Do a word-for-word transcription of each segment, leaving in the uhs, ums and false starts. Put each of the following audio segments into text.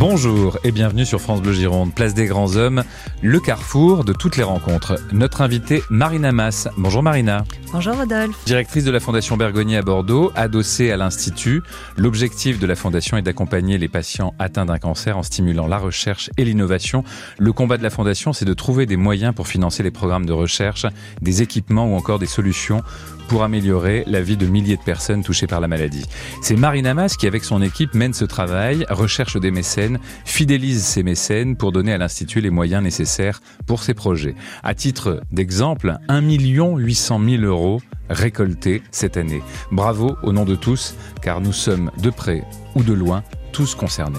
Bonjour et bienvenue sur France Bleu Gironde, place des grands hommes, le carrefour de toutes les rencontres. Notre invitée Marina Mas. Bonjour Marina. Bonjour Rodolphe. Directrice de la Fondation Bergonié à Bordeaux, adossée à l'Institut. L'objectif de la Fondation est d'accompagner les patients atteints d'un cancer en stimulant la recherche et l'innovation. Le combat de la Fondation, c'est de trouver des moyens pour financer les programmes de recherche, des équipements ou encore des solutions pour améliorer la vie de milliers de personnes touchées par la maladie. C'est Marina Mas qui, avec son équipe, mène ce travail, recherche des mécènes, fidélise ses mécènes pour donner à l'Institut les moyens nécessaires pour ses projets. À titre d'exemple, un million huit cent mille euros récoltés cette année. Bravo au nom de tous, car nous sommes de près ou de loin tous concernés.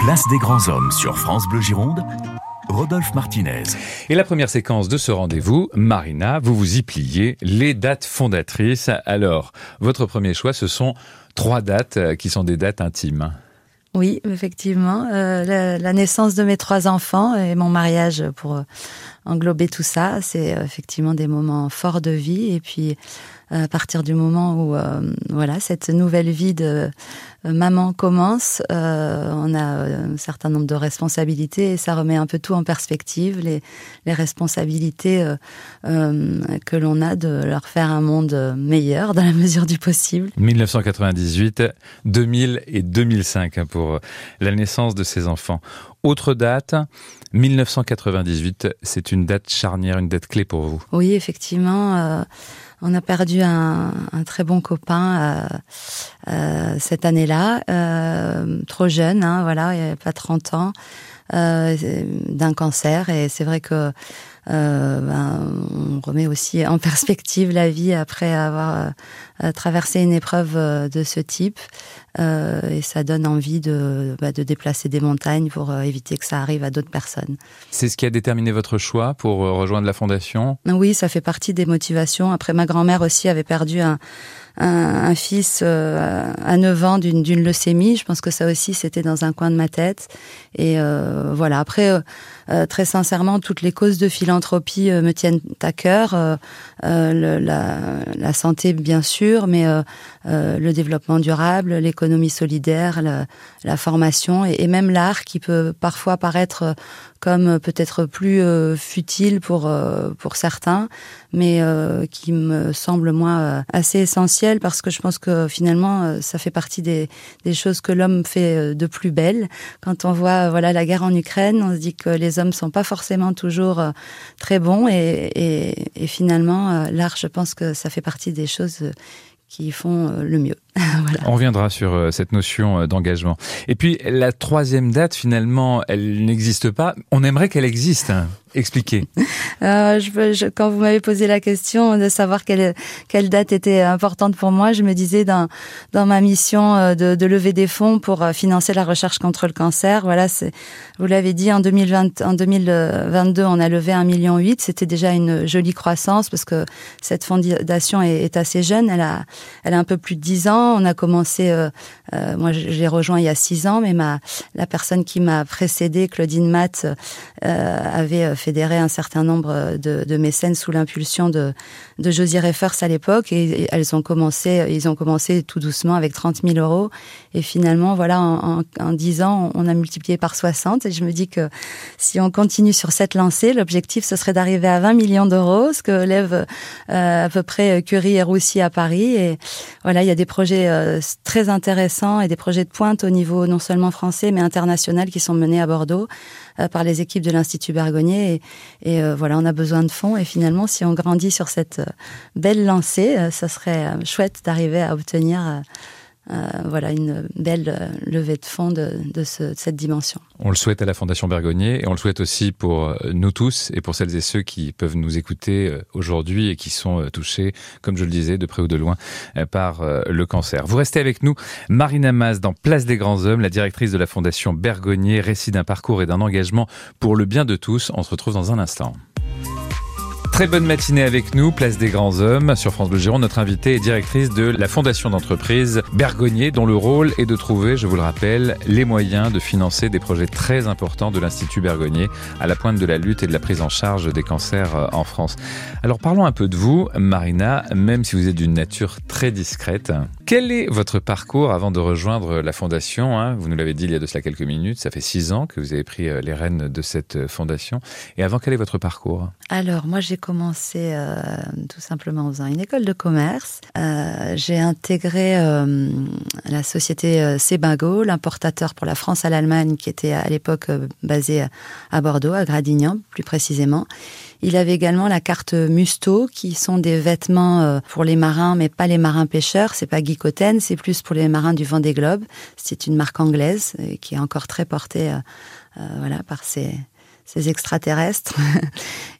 Place des grands hommes sur France Bleu Gironde, Rodolphe Martinez. Et la première séquence de ce rendez-vous, Marina, vous vous y pliez, les dates fondatrices. Alors, votre premier choix, ce sont trois dates qui sont des dates intimes. Oui, effectivement. Euh, la, la naissance de mes trois enfants et mon mariage, pour englober tout ça, c'est effectivement des moments forts de vie. Et puis, à partir du moment où euh, voilà, cette nouvelle vie de euh, maman commence, euh, on a un certain nombre de responsabilités et ça remet un peu tout en perspective, les, les responsabilités euh, euh, que l'on a de leur faire un monde meilleur dans la mesure du possible. mille neuf cent quatre-vingt-dix-huit, deux mille et deux mille cinq pour la naissance de ces enfants. Autre date, mille neuf cent quatre-vingt-dix-huit, c'est une date charnière, une date clé pour vous. Oui, effectivement. Euh, On a perdu un, un très bon copain euh, euh, cette année-là, euh, trop jeune, hein, voilà, il n'y avait pas trente ans, euh, d'un cancer. Et c'est vrai que euh, ben, on remet aussi en perspective la vie après avoir euh, traversé une épreuve de ce type. Euh, et ça donne envie de, bah, de déplacer des montagnes pour euh, éviter que ça arrive à d'autres personnes. C'est ce qui a déterminé votre choix pour euh, rejoindre la Fondation ? Oui, ça fait partie des motivations. Après, ma grand-mère aussi avait perdu un, un, un fils euh, à neuf ans d'une, d'une leucémie. Je pense que ça aussi, c'était dans un coin de ma tête. Et euh, voilà. Après, euh, euh, très sincèrement, toutes les causes de philanthropie euh, me tiennent à cœur. Euh, euh, le, la, la santé, bien sûr, mais euh, euh, le développement durable, les l'économie solidaire, la, la formation et, et même l'art qui peut parfois paraître comme peut-être plus euh, futile pour, euh, pour certains, mais euh, qui me semble, moi, assez essentiel parce que je pense que finalement, ça fait partie des, des choses que l'homme fait de plus belle. Quand on voit voilà, la guerre en Ukraine, on se dit que les hommes ne sont pas forcément toujours très bons et, et, et finalement, l'art, je pense que ça fait partie des choses qui font le mieux. Voilà. On reviendra sur cette notion d'engagement. Et puis, la troisième date, finalement, elle n'existe pas. On aimerait qu'elle existe. Expliquez. Euh, je, je, quand vous m'avez posé la question de savoir quelle, quelle date était importante pour moi, je me disais dans, dans ma mission de, de lever des fonds pour financer la recherche contre le cancer. Voilà, c'est, vous l'avez dit, en, deux mille vingt, en deux mille vingt-deux, on a levé un virgule huit million. C'était déjà une jolie croissance parce que cette fondation est, est assez jeune. Elle a, elle a un peu plus de dix ans. On a commencé, euh, euh, moi je l'ai rejoint il y a six ans, mais ma, la personne qui m'a précédée, Claudine Mat, euh, avait fédéré un certain nombre de, de mécènes sous l'impulsion de, de Josy Reffers à l'époque, et, et elles ont commencé, ils ont commencé tout doucement avec trente mille euros, et finalement, voilà, en, en, en dix ans, on a multiplié par soixante, et je me dis que si on continue sur cette lancée, l'objectif ce serait d'arriver à vingt millions d'euros, ce que lèvent euh, à peu près Curie et Roussy à Paris, et voilà, il y a des projets très intéressants et des projets de pointe au niveau non seulement français mais international qui sont menés à Bordeaux euh, par les équipes de l'Institut Bergonié et, et euh, voilà, on a besoin de fonds et finalement si on grandit sur cette euh, belle lancée, euh, ça serait euh, chouette d'arriver à obtenir euh, euh, voilà, une belle levée de fonds de, de, ce, de cette dimension. On le souhaite à la Fondation Bergonié et on le souhaite aussi pour nous tous et pour celles et ceux qui peuvent nous écouter aujourd'hui et qui sont touchés, comme je le disais, de près ou de loin par le cancer. Vous restez avec nous, Marina Mas dans Place des Grands Hommes, la directrice de la Fondation Bergonié, récit d'un parcours et d'un engagement pour le bien de tous. On se retrouve dans un instant. Très bonne matinée avec nous, place des grands hommes sur France Bleu Gironde. Notre invitée est directrice de la fondation d'entreprise Bergonié, dont le rôle est de trouver, je vous le rappelle, les moyens de financer des projets très importants de l'Institut Bergonié à la pointe de la lutte et de la prise en charge des cancers en France. Alors parlons un peu de vous, Marina, même si vous êtes d'une nature très discrète. Quel est votre parcours avant de rejoindre la fondation, hein ? Vous nous l'avez dit il y a de cela quelques minutes, ça fait six ans que vous avez pris les rênes de cette fondation. Et avant, quel est votre parcours ? Alors moi, j'ai commencé euh, tout simplement en faisant une école de commerce. Euh, j'ai intégré euh, la société Cébingo, l'importateur pour la France à l'Allemagne, qui était à l'époque euh, basé à Bordeaux, à Gradignan plus précisément. Il avait également la carte Musto, qui sont des vêtements pour les marins, mais pas les marins pêcheurs. C'est pas Guy Cotten, c'est plus pour les marins du Vendée Globe. C'est une marque anglaise qui est encore très portée, euh, euh, voilà, par ces ces extraterrestres.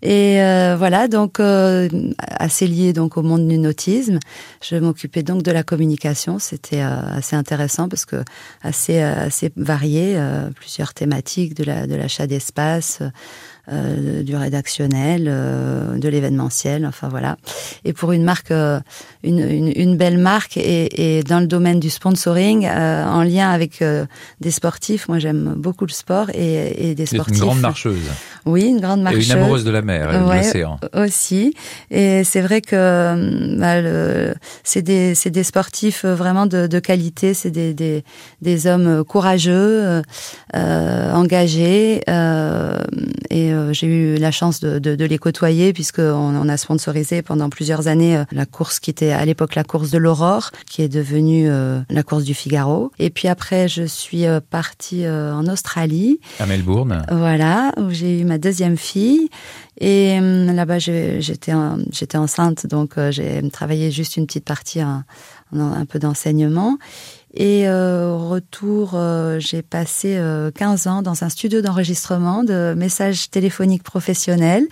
Et euh, voilà, donc euh, assez lié donc au monde du nautisme. Je m'occupais donc de la communication. C'était euh, assez intéressant parce que assez euh, assez varié, euh, plusieurs thématiques, de la de l'achat d'espace. Euh, Euh, du rédactionnel, euh, de l'événementiel, enfin voilà. Et pour une marque, euh, une, une, une belle marque, et, et dans le domaine du sponsoring, euh, en lien avec euh, des sportifs. Moi, j'aime beaucoup le sport et, et des sportifs. Une grande marcheuse. Oui, une grande marcheuse. Et une amoureuse de la mer et de ouais, l'océan. Aussi. Et c'est vrai que bah, le, c'est des c'est des sportifs vraiment de, de qualité. C'est des des des hommes courageux, euh, engagés. Euh, et j'ai eu la chance de, de, de les côtoyer, puisqu'on on a sponsorisé pendant plusieurs années euh, la course qui était à l'époque la course de l'Aurore, qui est devenue euh, la course du Figaro. Et puis après, je suis euh, partie euh, en Australie. À Melbourne. Voilà, où j'ai eu ma deuxième fille. Et euh, là-bas, j'ai, j'étais, en, j'étais enceinte, donc euh, j'ai travaillé juste une petite partie, hein, un peu d'enseignement. Et euh, au retour, euh, j'ai passé euh, quinze ans dans un studio d'enregistrement de messages téléphoniques professionnels.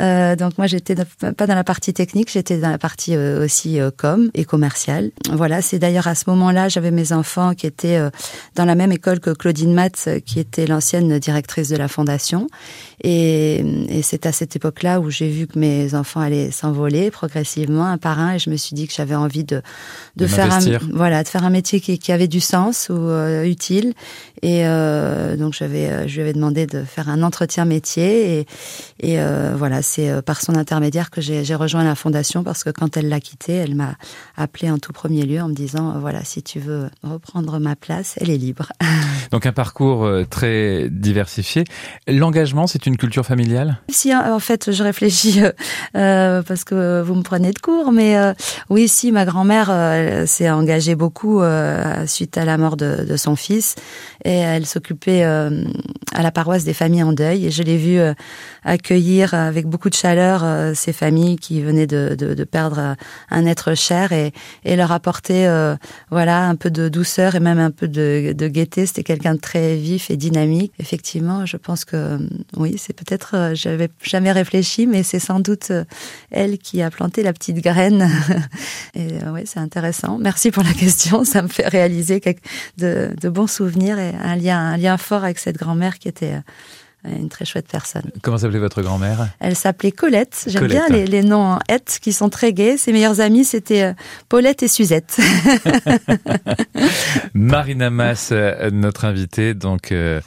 Euh, donc moi, j'étais dans, pas dans la partie technique, j'étais dans la partie euh, aussi euh, com et commerciale. Voilà, c'est d'ailleurs à ce moment-là, j'avais mes enfants qui étaient euh, dans la même école que Claudine Mat, qui était l'ancienne directrice de la fondation. Et, et c'est à cette époque-là où j'ai vu que mes enfants allaient s'envoler progressivement, un par un, et je me suis dit que j'avais envie de, de, de faire un, voilà, de faire un métier qui qui avait du sens ou euh, utile. Et euh, donc j'avais, euh, je lui avais demandé de faire un entretien métier, et, et euh, voilà, c'est euh, par son intermédiaire que j'ai, j'ai rejoint la fondation, parce que quand elle l'a quittée, elle m'a appelée en tout premier lieu en me disant euh, voilà, si tu veux reprendre ma place, elle est libre. Donc un parcours très diversifié. L'engagement, c'est une culture familiale ? Si, en fait, je réfléchis euh, euh, parce que vous me prenez de court, mais euh, oui, si, ma grand-mère euh, s'est engagée beaucoup euh, suite à la mort de, de son fils, et elle s'occupait euh, à la paroisse des familles en deuil, et je l'ai vue euh, accueillir avec beaucoup de chaleur euh, ces familles qui venaient de, de, de perdre un être cher, et, et leur apporter euh, voilà, un peu de douceur et même un peu de, de gaieté. C'était quelqu'un de très vif et dynamique. Effectivement, je pense que oui, c'est peut-être, euh, j'avais jamais réfléchi, mais c'est sans doute euh, elle qui a planté la petite graine. Et euh, oui, c'est intéressant. Merci pour la question, ça me fait réaliser de, de bons souvenirs et un lien, un lien fort avec cette grand-mère qui était une très chouette personne. Comment s'appelait votre grand-mère ? Elle s'appelait Colette. J'aime Colette. bien les, les noms en hête qui sont très gais. Ses meilleures amies, c'était Paulette et Suzette. Marina Mas, notre invitée, donc... Euh...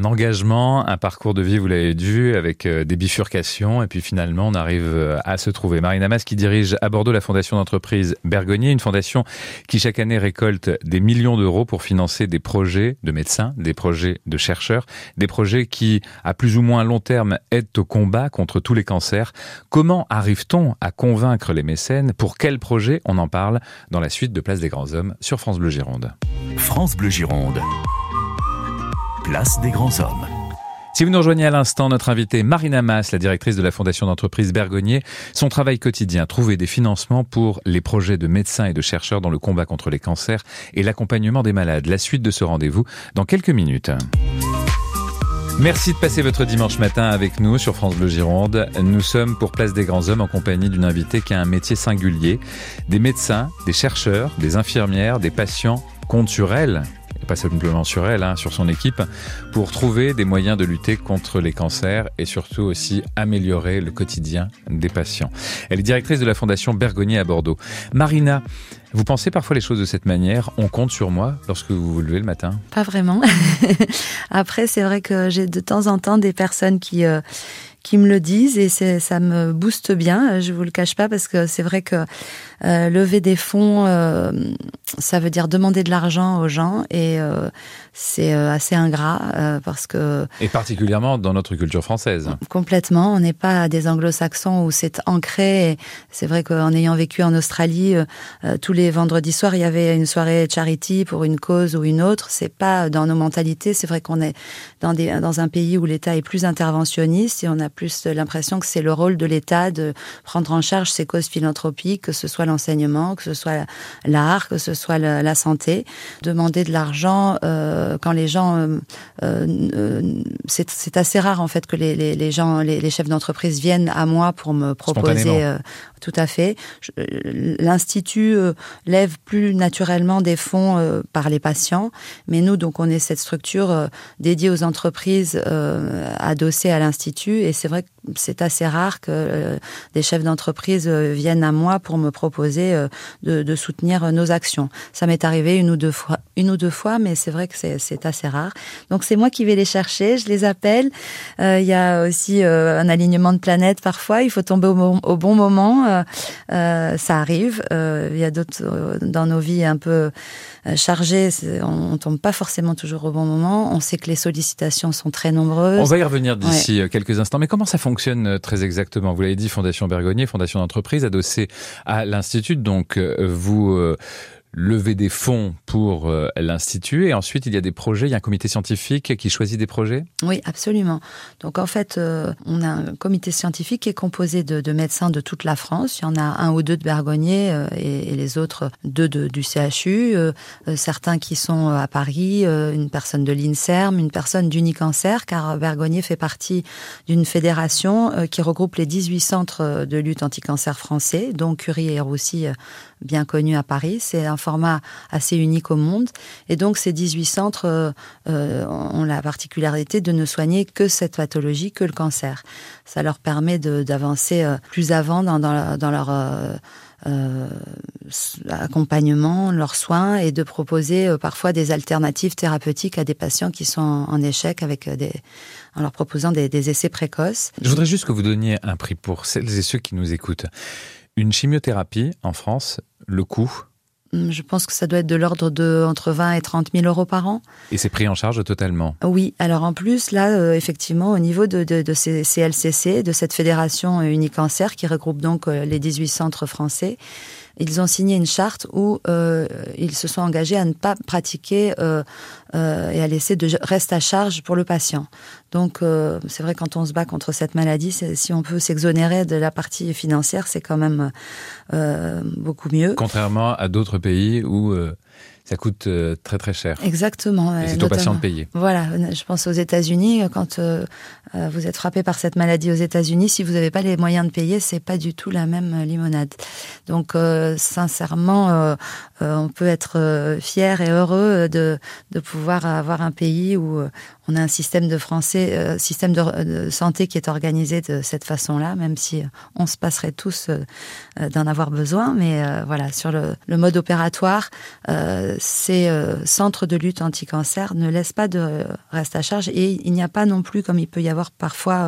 un engagement, un parcours de vie, vous l'avez vu, avec des bifurcations, et puis finalement on arrive à se trouver. Marina Mas, qui dirige à Bordeaux la fondation d'entreprise Bergonié, une fondation qui chaque année récolte des millions d'euros pour financer des projets de médecins, des projets de chercheurs, des projets qui, à plus ou moins long terme, aident au combat contre tous les cancers. Comment arrive-t-on à convaincre les mécènes ? Pour quel projet ? On en parle dans la suite de Place des Grands Hommes sur France Bleu Gironde. France Bleu Gironde. Place des grands hommes. Si vous nous rejoignez à l'instant, notre invitée Marina Mas, la directrice de la fondation d'entreprise Bergonié, son travail quotidien, trouver des financements pour les projets de médecins et de chercheurs dans le combat contre les cancers et l'accompagnement des malades. La suite de ce rendez-vous dans quelques minutes. Merci de passer votre dimanche matin avec nous sur France Bleu Gironde. Nous sommes pour Place des Grands Hommes en compagnie d'une invitée qui a un métier singulier. Des médecins, des chercheurs, des infirmières, des patients comptent sur elle. pas simplement sur elle, hein, sur son équipe, pour trouver des moyens de lutter contre les cancers et surtout aussi améliorer le quotidien des patients. Elle est directrice de la Fondation Bergonié à Bordeaux. Marina, vous pensez parfois les choses de cette manière? On compte sur moi lorsque vous vous levez le matin? Pas vraiment. Après, c'est vrai que j'ai de temps en temps des personnes qui... Euh... qui me le disent et c'est, ça me booste bien, je vous le cache pas, parce que c'est vrai que euh, lever des fonds, euh, ça veut dire demander de l'argent aux gens et euh, c'est euh, assez ingrat euh, parce que... Et particulièrement dans notre culture française. Complètement, on n'est pas des anglo-saxons où c'est ancré. Et c'est vrai qu'en ayant vécu en Australie, euh, tous les vendredis soirs, il y avait une soirée charity pour une cause ou une autre. C'est pas dans nos mentalités, c'est vrai qu'on est dans, des, dans un pays où l'État est plus interventionniste et on a plus l'impression que c'est le rôle de l'État de prendre en charge ces causes philanthropiques, que ce soit l'enseignement, que ce soit l'art, que ce soit la, la santé. Demander de l'argent euh, quand les gens... Euh, euh, c'est, c'est assez rare, en fait, que les, les, les gens, les, les chefs d'entreprise viennent à moi pour me proposer... Euh, tout à fait. Je, l'Institut euh, lève plus naturellement des fonds euh, par les patients, mais nous, donc, on est cette structure euh, dédiée aux entreprises euh, adossée à l'Institut, et c'est vrai que c'est assez rare que euh, des chefs d'entreprise euh, viennent à moi pour me proposer euh, de, de soutenir euh, nos actions. Ça m'est arrivé une ou deux fois, une ou deux fois, mais c'est vrai que c'est, c'est assez rare. Donc c'est moi qui vais les chercher, je les appelle. Il euh, y a aussi euh, un alignement de planètes parfois. Il faut tomber au, mo- au bon moment. Euh, euh, ça arrive. Il euh, y a d'autres euh, dans nos vies un peu euh, chargées. On, on tombe pas forcément toujours au bon moment. On sait que les sollicitations sont très nombreuses. On va y revenir d'ici ouais. quelques instants. Mais comment ça fonctionne? fonctionne très exactement. Vous l'avez dit, Fondation Bergonié, Fondation d'entreprise, adossée à l'Institut. Donc, vous euh, levez des fonds pour euh, l'Institut et ensuite, il y a des projets, il y a un comité scientifique qui choisit des projets? Oui, absolument. Donc, en fait, euh, on a un comité scientifique qui est composé de, de médecins de toute la France. Il y en a un ou deux de Bergonié euh, et, et les autres deux de, du C H U. Euh, euh, certains qui sont à Paris, euh, une personne de l'INSERM, une personne d'Unicancer, car Bergonié fait partie d'une fédération qui regroupe les dix-huit centres de lutte anti-cancer français, dont Curie et Roussy, bien connus à Paris. C'est un format assez unique au monde. Et donc, ces dix-huit centres euh, ont la particularité de ne soigner que cette pathologie, que le cancer. Ça leur permet de, d'avancer plus avant dans, dans, dans leur... Euh, Euh, accompagnement, leurs soins et de proposer euh, parfois des alternatives thérapeutiques à des patients qui sont en, en échec avec des, en leur proposant des, des essais précoces. Je voudrais juste que vous donniez un prix pour celles et ceux qui nous écoutent. Une chimiothérapie en France, le coût? Je pense que ça doit être de l'ordre de entre vingt et trente mille euros par an. Et c'est pris en charge totalement? Oui. Alors en plus, là, euh, effectivement, au niveau de, de, de ces C L C C, de cette fédération Unicancer, qui regroupe donc euh, les dix-huit centres français, ils ont signé une charte où euh, ils se sont engagés à ne pas pratiquer euh, euh, et à laisser de reste à charge pour le patient. Donc, euh, c'est vrai, quand on se bat contre cette maladie, si on peut s'exonérer de la partie financière, c'est quand même euh, beaucoup mieux. Contrairement à d'autres pays où... Euh ça coûte très très cher. Exactement. Et c'est aux patients de payer. Voilà, je pense aux États-Unis, quand euh, vous êtes frappé par cette maladie aux États-Unis, si vous n'avez pas les moyens de payer, c'est pas du tout la même limonade. Donc euh, sincèrement, euh, euh, on peut être fier et heureux de de pouvoir avoir un pays où on a un système de français, euh, système de, de santé qui est organisé de cette façon-là, même si on se passerait tous euh, d'en avoir besoin. Mais euh, voilà, sur le, le mode opératoire. Euh, Ces euh, centres de lutte anti-cancer ne laissent pas de euh, reste à charge et il n'y a pas non plus, comme il peut y avoir parfois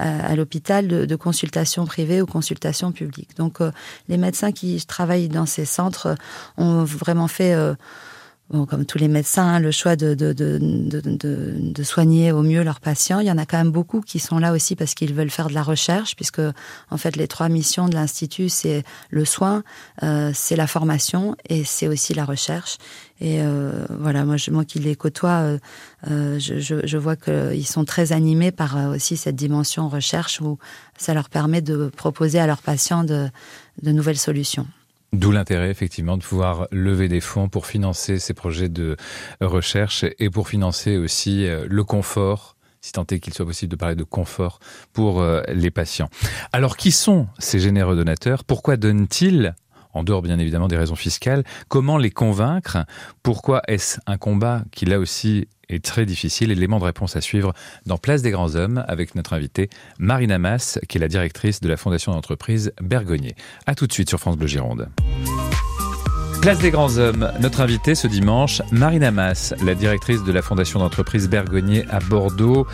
euh, à l'hôpital, de, de consultation privée ou consultation publique. Donc euh, les médecins qui travaillent dans ces centres ont vraiment fait... Euh, Bon, comme tous les médecins, hein, le choix de, de, de, de, de, de soigner au mieux leurs patients. Il y en a quand même beaucoup qui sont là aussi parce qu'ils veulent faire de la recherche, puisque en fait les trois missions de l'Institut, c'est le soin, euh, c'est la formation et c'est aussi la recherche. Et euh, voilà, moi, je, moi qui les côtoie, euh, euh, je, je, je vois qu'ils sont très animés par euh, aussi cette dimension recherche où ça leur permet de proposer à leurs patients de, de nouvelles solutions. D'où l'intérêt, effectivement, de pouvoir lever des fonds pour financer ces projets de recherche et pour financer aussi le confort, si tant est qu'il soit possible de parler de confort, pour les patients. Alors, qui sont ces généreux donateurs? Pourquoi donnent-ils? en dehors bien évidemment des raisons fiscales. Comment les convaincre? Pourquoi est-ce un combat qui là aussi est très difficile? Élément de réponse à suivre dans Place des Grands Hommes avec notre invitée Marina Mas, qui est la directrice de la Fondation d'entreprise Bergonié. A tout de suite sur France Bleu Gironde. Place des Grands Hommes, notre invitée ce dimanche, Marina Mas, la directrice de la Fondation d'entreprise Bergonié à Bordeaux.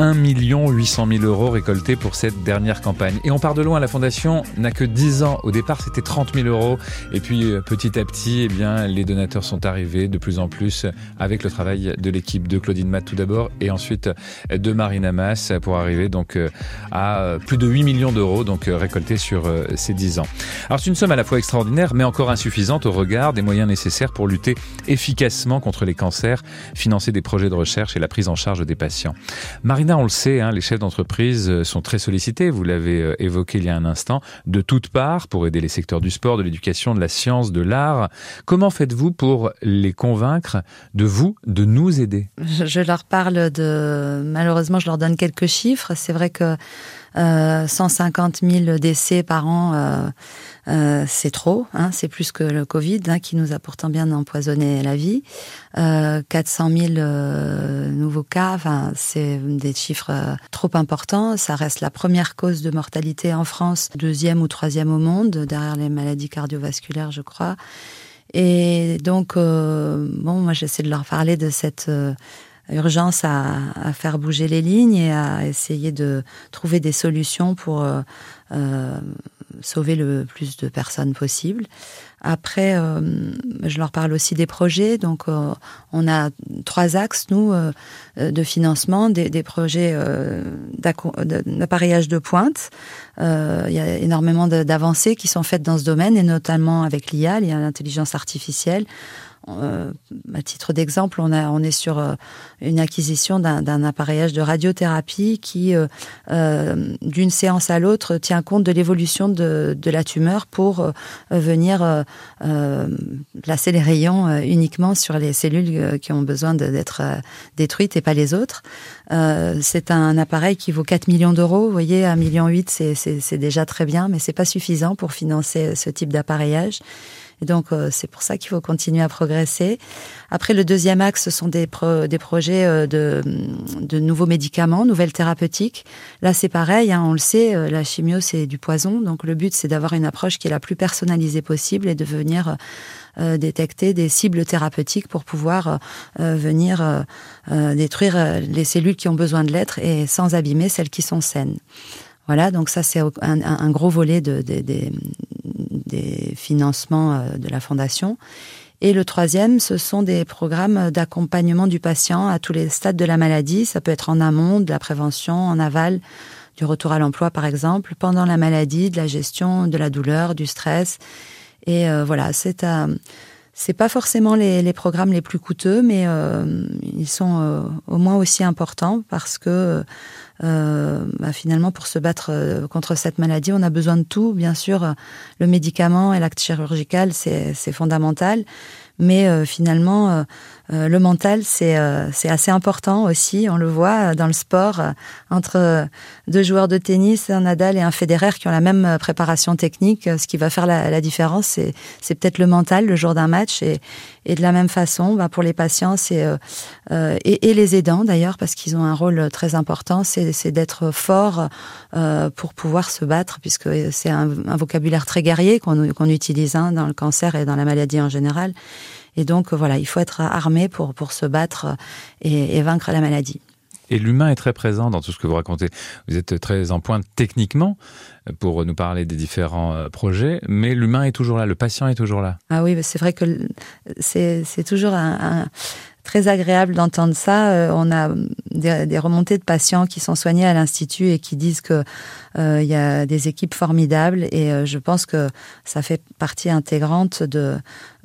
un million huit cent mille euros récoltés pour cette dernière campagne. Et on part de loin, la Fondation n'a que dix ans. Au départ, c'était trente mille euros. Et puis, petit à petit, eh bien, les donateurs sont arrivés de plus en plus avec le travail de l'équipe de Claudine Mat tout d'abord et ensuite de Marina Mas pour arriver donc à plus de huit millions d'euros donc récoltés sur ces dix ans. Alors, c'est une somme à la fois extraordinaire, mais encore insuffisante au regard des moyens nécessaires pour lutter efficacement contre les cancers, financer des projets de recherche et la prise en charge des patients. Marina, on le sait, hein, les chefs d'entreprise sont très sollicités, vous l'avez évoqué il y a un instant, de toutes parts pour aider les secteurs du sport, de l'éducation, de la science, de l'art. Comment faites-vous pour les convaincre de vous, de nous aider ? Je, je leur parle de... Malheureusement, je leur donne quelques chiffres. C'est vrai que euh, cent cinquante mille décès par an, euh, euh, c'est trop. Hein, c'est plus que le Covid, hein, qui nous a pourtant bien empoisonné la vie. Euh, quatre cent mille euh, nouveaux cas, enfin, c'est des chiffres euh, trop importants. Ça reste la première cause de mortalité en France, deuxième ou troisième au monde, derrière les maladies cardiovasculaires, je crois. Et donc, euh, bon, moi, j'essaie de leur parler de cette euh, urgence à, à faire bouger les lignes et à essayer de trouver des solutions pour euh, euh, sauver le plus de personnes possible. Après, euh, je leur parle aussi des projets. Donc, euh, on a trois axes, nous, euh, de financement, des, des projets euh, d'appareillage de pointe. Euh, il y a énormément de, d'avancées qui sont faites dans ce domaine, et notamment avec l'I A, l'intelligence artificielle. Euh, à titre d'exemple, on, a, on est sur euh, une acquisition d'un, d'un appareillage de radiothérapie qui, euh, euh, d'une séance à l'autre, tient compte de l'évolution de, de la tumeur pour euh, venir euh, euh, placer les rayons euh, uniquement sur les cellules qui ont besoin de, d'être euh, détruites et pas les autres. Euh, c'est un appareil qui vaut quatre millions d'euros. Vous voyez, un virgule huit million, c'est, c'est, c'est déjà très bien, mais c'est pas suffisant pour financer ce type d'appareillage. Et donc, euh, c'est pour ça qu'il faut continuer à progresser. Après, le deuxième axe, ce sont des, pro- des projets euh, de, de nouveaux médicaments, nouvelles thérapeutiques. Là, c'est pareil, hein, on le sait, euh, la chimio, c'est du poison. Donc, le but, c'est d'avoir une approche qui est la plus personnalisée possible et de venir... Euh, Euh, détecter des cibles thérapeutiques pour pouvoir euh, venir euh, euh, détruire les cellules qui ont besoin de l'être et sans abîmer celles qui sont saines. Voilà, donc ça c'est un, un gros volet de, de, de, des financements de la Fondation. Et le troisième, ce sont des programmes d'accompagnement du patient à tous les stades de la maladie. Ça peut être en amont, de la prévention, en aval, du retour à l'emploi par exemple, pendant la maladie, de la gestion de la douleur, du stress... Et euh, voilà, c'est, euh, c'est pas forcément les, les programmes les plus coûteux, mais euh, ils sont euh, au moins aussi importants parce que euh, bah finalement, pour se battre contre cette maladie, on a besoin de tout. Bien sûr, le médicament et l'acte chirurgical, c'est, c'est fondamental. Mais euh, finalement, euh, euh, le mental, c'est, euh, c'est assez important aussi. On le voit dans le sport, euh, entre deux joueurs de tennis, un Nadal et un Federer qui ont la même préparation technique. Ce qui va faire la, la différence, c'est, c'est peut-être le mental le jour d'un match. Et, et de la même façon, bah, pour les patients c'est, euh, euh, et, et les aidants d'ailleurs, parce qu'ils ont un rôle très important, c'est, c'est d'être fort euh, pour pouvoir se battre, puisque c'est un, un vocabulaire très guerrier qu'on, qu'on utilise hein, dans le cancer et dans la maladie en général. Et donc, voilà, il faut être armé pour, pour se battre et, et vaincre la maladie. Et l'humain est très présent dans tout ce que vous racontez. Vous êtes très en pointe techniquement pour nous parler des différents projets, mais l'humain est toujours là, le patient est toujours là. Ah oui, c'est vrai que c'est, c'est toujours un, un, très agréable d'entendre ça. On a des, des remontées de patients qui sont soignés à l'Institut et qui disent que euh, y a des équipes formidables, et je pense que ça fait partie intégrante de,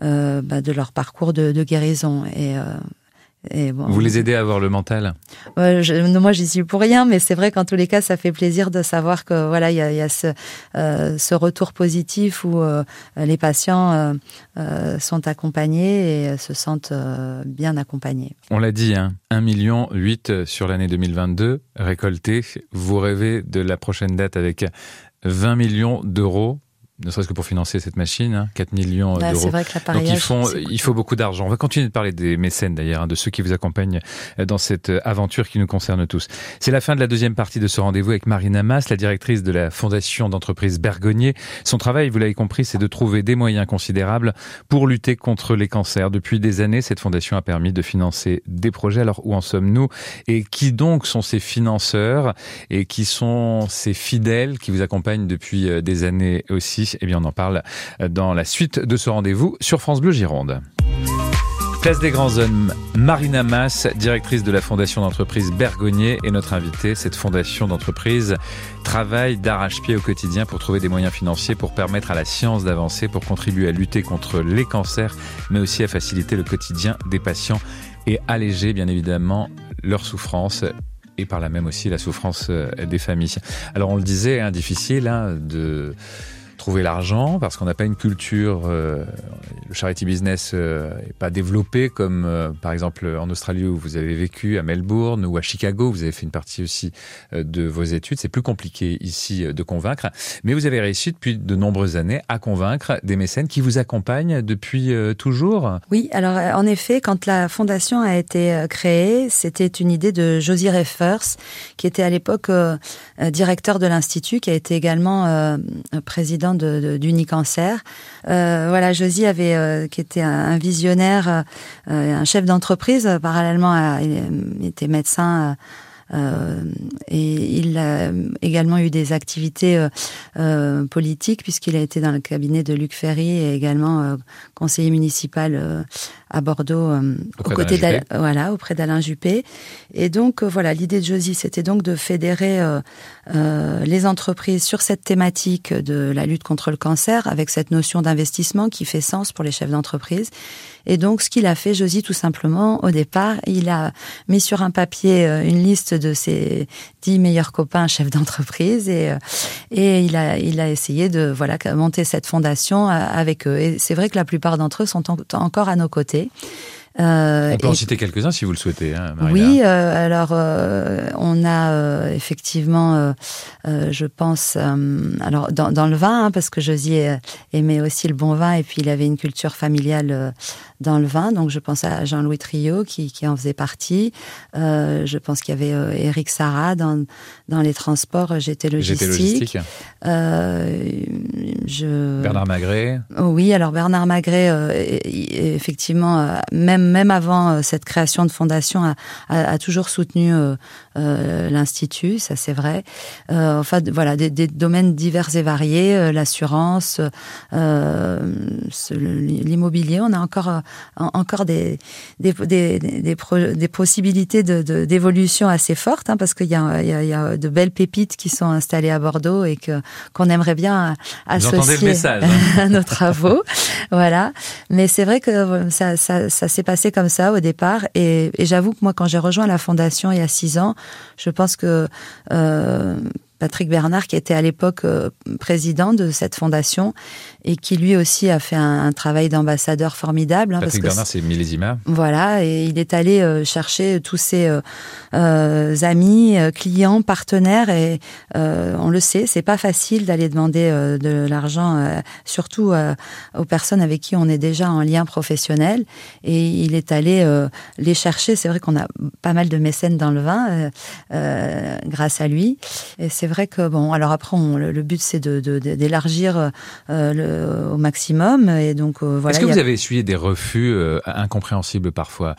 euh, bah, de leur parcours de, de guérison. Et... Euh, Bon, vous les aidez à avoir le mental ? euh, je, Moi, j'y suis pour rien, mais c'est vrai qu'en tous les cas, ça fait plaisir de savoir que voilà, il y a, y a ce, euh, ce retour positif où euh, les patients euh, euh, sont accompagnés et se sentent euh, bien accompagnés. On l'a dit, hein, un virgule huit million sur l'année deux mille vingt-deux récolté. Vous rêvez de la prochaine date avec vingt millions d'euros. ne serait-ce que pour financer cette machine, hein, quatre millions bah, d'euros. C'est vrai que l'appareillage, donc ils font, c'est cool. Il faut beaucoup d'argent. On va continuer de parler des mécènes d'ailleurs, hein, de ceux qui vous accompagnent dans cette aventure qui nous concerne tous. C'est la fin de la deuxième partie de ce rendez-vous avec Marina Mas, la directrice de la Fondation d'entreprise Bergonié. Son travail, vous l'avez compris, c'est de trouver des moyens considérables pour lutter contre les cancers. Depuis des années, cette fondation a permis de financer des projets. Alors où en sommes-nous? Et qui donc sont ces financeurs? Et qui sont ces fidèles qui vous accompagnent depuis des années aussi? Eh bien, on en parle dans la suite de ce rendez-vous sur France Bleu Gironde. Place des grands hommes, Marina Mas, directrice de la fondation d'entreprise Bergonié, est notre invitée. Cette fondation d'entreprise travaille d'arrache-pied au quotidien pour trouver des moyens financiers pour permettre à la science d'avancer, pour contribuer à lutter contre les cancers, mais aussi à faciliter le quotidien des patients et alléger, bien évidemment, leur souffrance. Et par là même aussi la souffrance des familles. Alors on le disait, hein, difficile hein, de trouver l'argent parce qu'on n'a pas une culture, euh, le charity business n'est euh, pas développé comme euh, par exemple en Australie où vous avez vécu, à Melbourne ou à Chicago où vous avez fait une partie aussi euh, de vos études. C'est plus compliqué ici euh, de convaincre, mais vous avez réussi depuis de nombreuses années à convaincre des mécènes qui vous accompagnent depuis euh, toujours. Oui, alors euh, en effet, quand la fondation a été euh, créée, c'était une idée de Josy Reffers qui était à l'époque euh, euh, directeur de l'Institut, qui a été également euh, président De, de, d'Unicancer. Euh, voilà, Josy avait, euh, qui était un, un visionnaire, euh, un chef d'entreprise, euh, parallèlement, à, il était médecin, euh, euh, et il a également eu des activités euh, euh, politiques, puisqu'il a été dans le cabinet de Luc Ferry et également euh, conseiller municipal euh, à Bordeaux, euh, aux côtés d'Alain Juppé. Voilà, auprès d'Alain Juppé. Et donc, euh, voilà, l'idée de Josy, c'était donc de fédérer euh, euh, les entreprises sur cette thématique de la lutte contre le cancer, avec cette notion d'investissement qui fait sens pour les chefs d'entreprise. Et donc, ce qu'il a fait, Josy, tout simplement, au départ, il a mis sur un papier euh, une liste de ses dix meilleurs copains chefs d'entreprise, et euh, et il a il a essayé de voilà monter cette fondation avec eux. Et c'est vrai que la plupart d'entre eux sont en, encore à nos côtés. Euh, on peut en et... citer quelques-uns si vous le souhaitez, hein, Marina. Oui, euh, alors euh, on a euh, effectivement, euh, euh, je pense, euh, alors dans, dans le vin, hein, parce que Josy aimait aussi le bon vin et puis il avait une culture familiale euh, dans le vin, donc je pense à Jean-Louis Triot qui, qui en faisait partie. Euh, je pense qu'il y avait euh, Eric Sarah dans, dans les transports, G T logistique. G T logistique. Euh, je... Bernard Magrez. Oh, oui, alors Bernard Magrez, euh, effectivement, euh, même même avant euh, cette création de fondation, a, a, a toujours soutenu euh, euh, l'Institut, ça c'est vrai. Euh, enfin, d- voilà, des, des domaines divers et variés, euh, l'assurance, euh, ce, l'immobilier, on a encore, euh, encore des, des, des, des, pro- des possibilités de, de, d'évolution assez fortes, hein, parce qu'il y a, il y a, il y a de belles pépites qui sont installées à Bordeaux et que, qu'on aimerait bien associer à nos travaux. Voilà. Mais c'est vrai que ça, ça, ça Ça s'est passé comme ça au départ, et, et j'avoue que moi, quand j'ai rejoint la fondation il y a six ans, je pense que euh, Patrick Bernard, qui était à l'époque euh, président de cette fondation et qui lui aussi a fait un, un travail d'ambassadeur formidable. Hein, Patrick parce Bernard, que c'est, c'est Millésima. Voilà, et il est allé euh, chercher tous ses euh, euh, amis, euh, clients, partenaires, et euh, on le sait, c'est pas facile d'aller demander euh, de l'argent, euh, surtout euh, aux personnes avec qui on est déjà en lien professionnel. Et il est allé euh, les chercher. C'est vrai qu'on a pas mal de mécènes dans le vin, euh, euh, grâce à lui. Et c'est vrai que bon, alors après, on, le, le but c'est de, de, de, d'élargir euh, le au maximum, et donc euh, voilà. Est-ce que a... vous avez essuyé des refus euh, incompréhensibles parfois?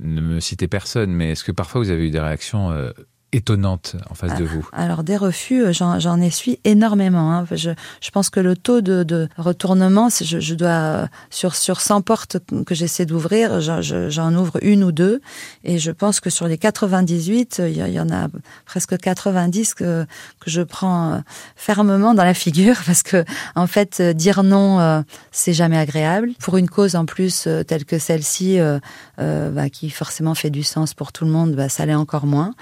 Ne me citez personne, mais est-ce que parfois vous avez eu des réactions euh, étonnantes en face euh, de vous? Alors des refus, j'en, j'en essuie énormément. Hein. Je, je pense que le taux de, de retournement, je, je dois sur sur cent portes que j'essaie d'ouvrir, j'en, j'en ouvre une ou deux, et je pense que sur les quatre-vingt-dix-huit, il y, y en a presque quatre-vingt-dix que que je prends fermement dans la figure, parce que en fait, dire non, euh, c'est jamais agréable pour une cause en plus euh, telle que celle-ci, euh, euh, bah, qui forcément fait du sens pour tout le monde. Bah, ça l'est encore moins.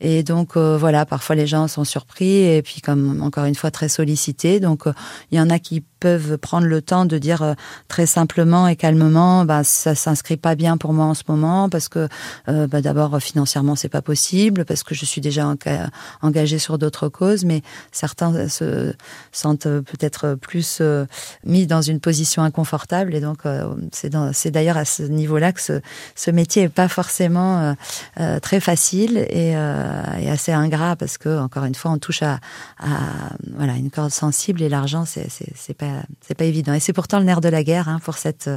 Et Et donc, euh, voilà, parfois les gens sont surpris et puis, comme encore une fois, très sollicités. Donc, euh, il y en a qui peuvent prendre le temps de dire euh, très simplement et calmement, bah, ça s'inscrit pas bien pour moi en ce moment parce que, euh, bah, d'abord, financièrement, c'est pas possible parce que je suis déjà en- engagée sur d'autres causes. Mais certains se sentent peut-être plus euh, mis dans une position inconfortable. Et donc, euh, c'est, dans, c'est d'ailleurs à ce niveau-là que ce, ce métier est pas forcément euh, euh, très facile et, euh, et assez ingrat parce que, encore une fois, on touche à, à voilà, une corde sensible et l'argent, c'est, c'est, c'est pas c'est pas évident. Et c'est pourtant le nerf de la guerre, hein, pour cette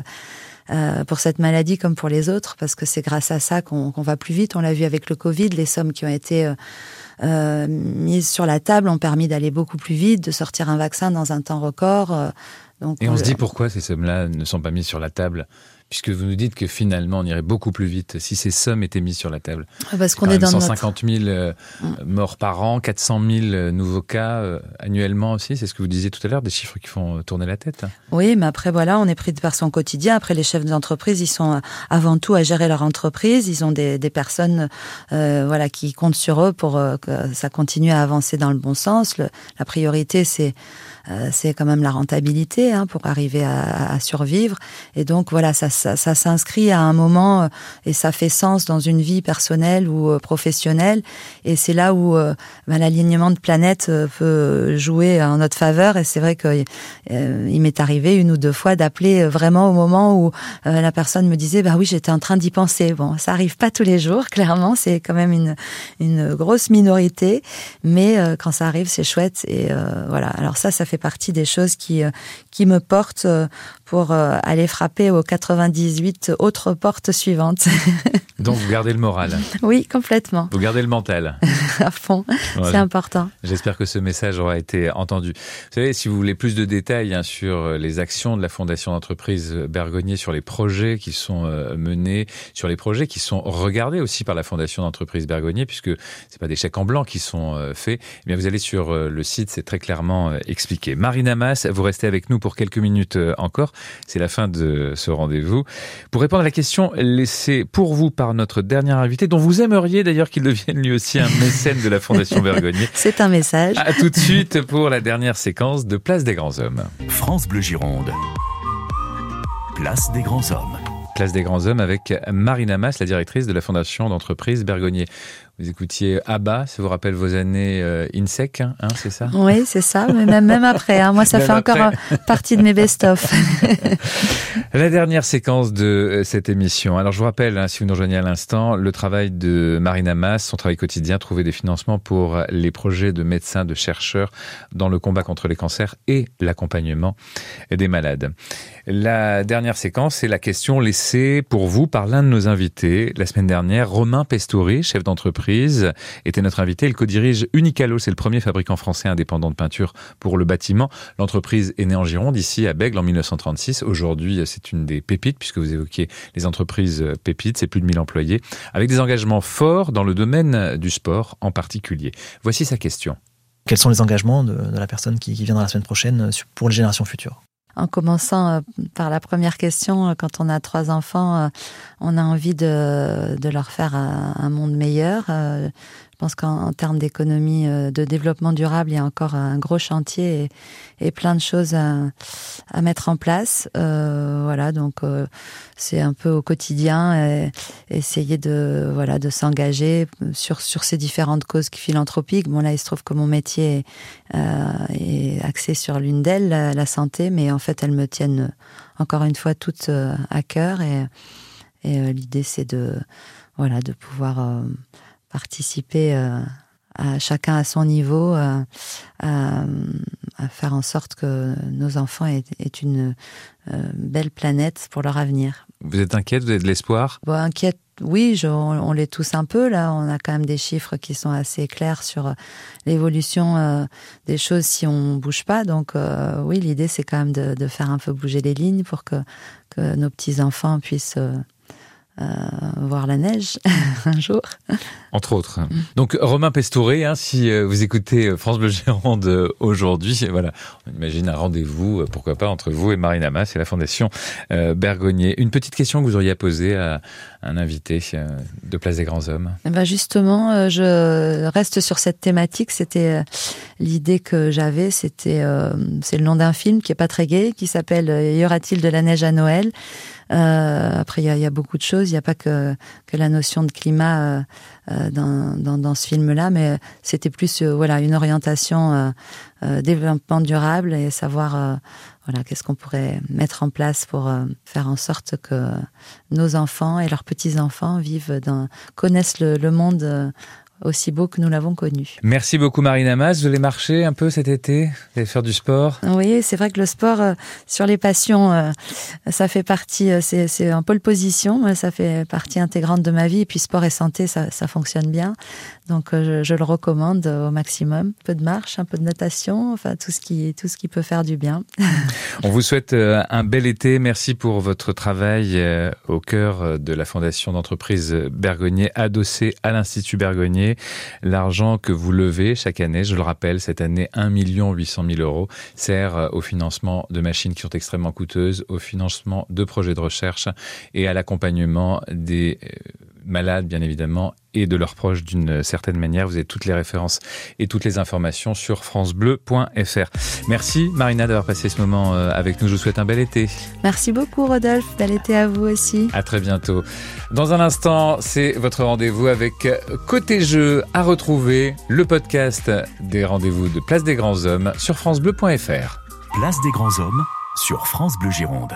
euh, pour cette maladie comme pour les autres, parce que c'est grâce à ça qu'on, qu'on va plus vite. On l'a vu avec le Covid, les sommes qui ont été euh, euh, mises sur la table ont permis d'aller beaucoup plus vite, de sortir un vaccin dans un temps record. Euh, donc et on, on se dit pourquoi ces sommes-là ne sont pas mises sur la table ? Puisque vous nous dites que finalement, on irait beaucoup plus vite si ces sommes étaient mises sur la table. Parce qu'on est dans cent cinquante mille euh, morts par an, quatre cent mille nouveaux cas euh, annuellement aussi. C'est ce que vous disiez tout à l'heure, des chiffres qui font tourner la tête. Oui, mais après, voilà, on est pris par son quotidien. Après, les chefs d'entreprise, ils sont avant tout à gérer leur entreprise. Ils ont des, des personnes euh, voilà, qui comptent sur eux pour euh, que ça continue à avancer dans le bon sens. Le, la priorité, c'est, euh, c'est quand même la rentabilité, hein, pour arriver à, à survivre. Et donc, voilà, ça Ça, ça s'inscrit à un moment euh, et ça fait sens dans une vie personnelle ou euh, professionnelle. Et c'est là où euh, ben, l'alignement de planètes euh, peut jouer en notre faveur. Et c'est vrai qu'il euh, m'est arrivé une ou deux fois d'appeler vraiment au moment où euh, la personne me disait « bah oui, j'étais en train d'y penser ». Bon, ça arrive pas tous les jours, clairement. C'est quand même une, une grosse minorité. Mais euh, quand ça arrive, c'est chouette. Et euh, voilà. Alors ça, ça fait partie des choses qui, euh, qui me portent euh, pour euh, aller frapper aux quatre-vingt-dix-huit autres portes suivantes. Donc vous gardez le moral. Oui, complètement. Vous gardez le mental. À fond, voilà. C'est important. J'espère que ce message aura été entendu. Vous savez, si vous voulez plus de détails, hein, sur les actions de la Fondation d'entreprise Bergonié, sur les projets qui sont euh, menés, sur les projets qui sont regardés aussi par la Fondation d'entreprise Bergonié, puisque c'est pas des chèques en blanc qui sont euh, faits, eh bien vous allez sur euh, le site, c'est très clairement euh, expliqué. Marina Mas, vous restez avec nous pour quelques minutes euh, encore. C'est la fin de ce rendez-vous. Pour répondre à la question laissée pour vous par notre dernier invité, dont vous aimeriez d'ailleurs qu'il devienne lui aussi un mécène de la Fondation Bergonié. C'est un message. À tout de suite pour la dernière séquence de Place des Grands Hommes. France Bleu Gironde. Place des Grands Hommes. Place des Grands Hommes avec Marina Mas, la directrice de la Fondation d'entreprise Bergonié. Vous écoutiez Abba, ça vous rappelle vos années euh, INSEC, hein, c'est ça ? Oui, c'est ça, mais même, même après. Hein, moi, ça même fait après. Encore un, partie de mes best-of. La dernière séquence de euh, cette émission. Alors, je vous rappelle, hein, si vous nous rejoignez à l'instant, le travail de Marina Mas, son travail quotidien, trouver des financements pour les projets de médecins, de chercheurs dans le combat contre les cancers et l'accompagnement des malades. La dernière séquence, c'est la question laissée pour vous par l'un de nos invités la semaine dernière, Romain Pestouré, chef d'entreprise était notre invité. Il co-dirige Unicalo, c'est le premier fabricant français indépendant de peinture pour le bâtiment. L'entreprise est née en Gironde, ici à Bègles, en mille neuf cent trente-six. Aujourd'hui, c'est une des pépites, puisque vous évoquiez les entreprises pépites, c'est plus de mille employés, avec des engagements forts dans le domaine du sport en particulier. Voici sa question. Quels sont les engagements de, de la personne qui, qui viendra la semaine prochaine pour les générations futures ? En commençant par la première question, quand on a trois enfants, on a envie de, de leur faire un monde meilleur. Je pense qu'en termes d'économie, de développement durable, il y a encore un gros chantier et, et plein de choses à, à mettre en place. Euh, voilà, donc c'est un peu au quotidien, et essayer de, voilà, de s'engager sur, sur ces différentes causes philanthropiques. Bon, là, il se trouve que mon métier est, euh, est axé sur l'une d'elles, la, la santé, mais en En fait, elles me tiennent encore une fois toutes à cœur, et, et l'idée c'est de, voilà, de pouvoir participer à chacun à son niveau, à, à, à faire en sorte que nos enfants aient, aient une belle planète pour leur avenir. Vous êtes inquiète ? Vous avez de l'espoir ? Bon, inquiète. Oui, je, on, on l'est tous un peu, là. On a quand même des chiffres qui sont assez clairs sur l'évolution euh, des choses si on bouge pas. Donc, euh, oui, l'idée, c'est quand même de, de faire un peu bouger les lignes pour que, que nos petits-enfants puissent euh, Euh, voir la neige un jour. Entre autres. Donc Romain Pestouré, hein, si vous écoutez France Bleu Gironde aujourd'hui, voilà, on imagine un rendez-vous, pourquoi pas, entre vous et Marina Mas et la Fondation euh, Bergonié. Une petite question que vous auriez à poser à un invité euh, de Place des Grands Hommes. Et ben justement, euh, je reste sur cette thématique. C'était euh, l'idée que j'avais, c'était euh, c'est le nom d'un film qui est pas très gai, qui s'appelle « Y aura-t-il de la neige à Noël ?» Euh, après, il y, y a beaucoup de choses. Il n'y a pas que, que la notion de climat euh, euh, dans, dans, dans ce film-là, mais c'était plus euh, voilà, une orientation euh, euh, développement durable et savoir euh, voilà, qu'est-ce qu'on pourrait mettre en place pour euh, faire en sorte que nos enfants et leurs petits-enfants vivent dans, connaissent le, le monde euh, aussi beau que nous l'avons connu. Merci beaucoup Marina Mas. Vous allez marcher un peu cet été? Vous allez faire du sport? Oui, c'est vrai que le sport, euh, sur les passions, euh, ça fait partie, euh, c'est, c'est en pole position, ça fait partie intégrante de ma vie. Et puis sport et santé, ça, ça fonctionne bien. Donc euh, je, je le recommande euh, au maximum. Un peu de marche, un peu de natation, enfin tout ce qui, tout ce qui peut faire du bien. On vous souhaite euh, un bel été. Merci pour votre travail euh, au cœur de la Fondation d'entreprise Bergonié, adossée à l'Institut Bergonié. L'argent que vous levez chaque année, je le rappelle, cette année un million huit cent mille euros, sert au financement de machines qui sont extrêmement coûteuses, au financement de projets de recherche et à l'accompagnement des malades, bien évidemment, et de leurs proches d'une certaine manière. Vous avez toutes les références et toutes les informations sur francebleu point f r. Merci Marina d'avoir passé ce moment avec nous. Je vous souhaite un bel été. Merci beaucoup Rodolphe, bel été à vous aussi. À très bientôt. Dans un instant, c'est votre rendez-vous avec Côté Jeux, à retrouver le podcast des rendez-vous de Place des Grands Hommes sur francebleu point f r. Place des Grands Hommes sur France Bleu Gironde.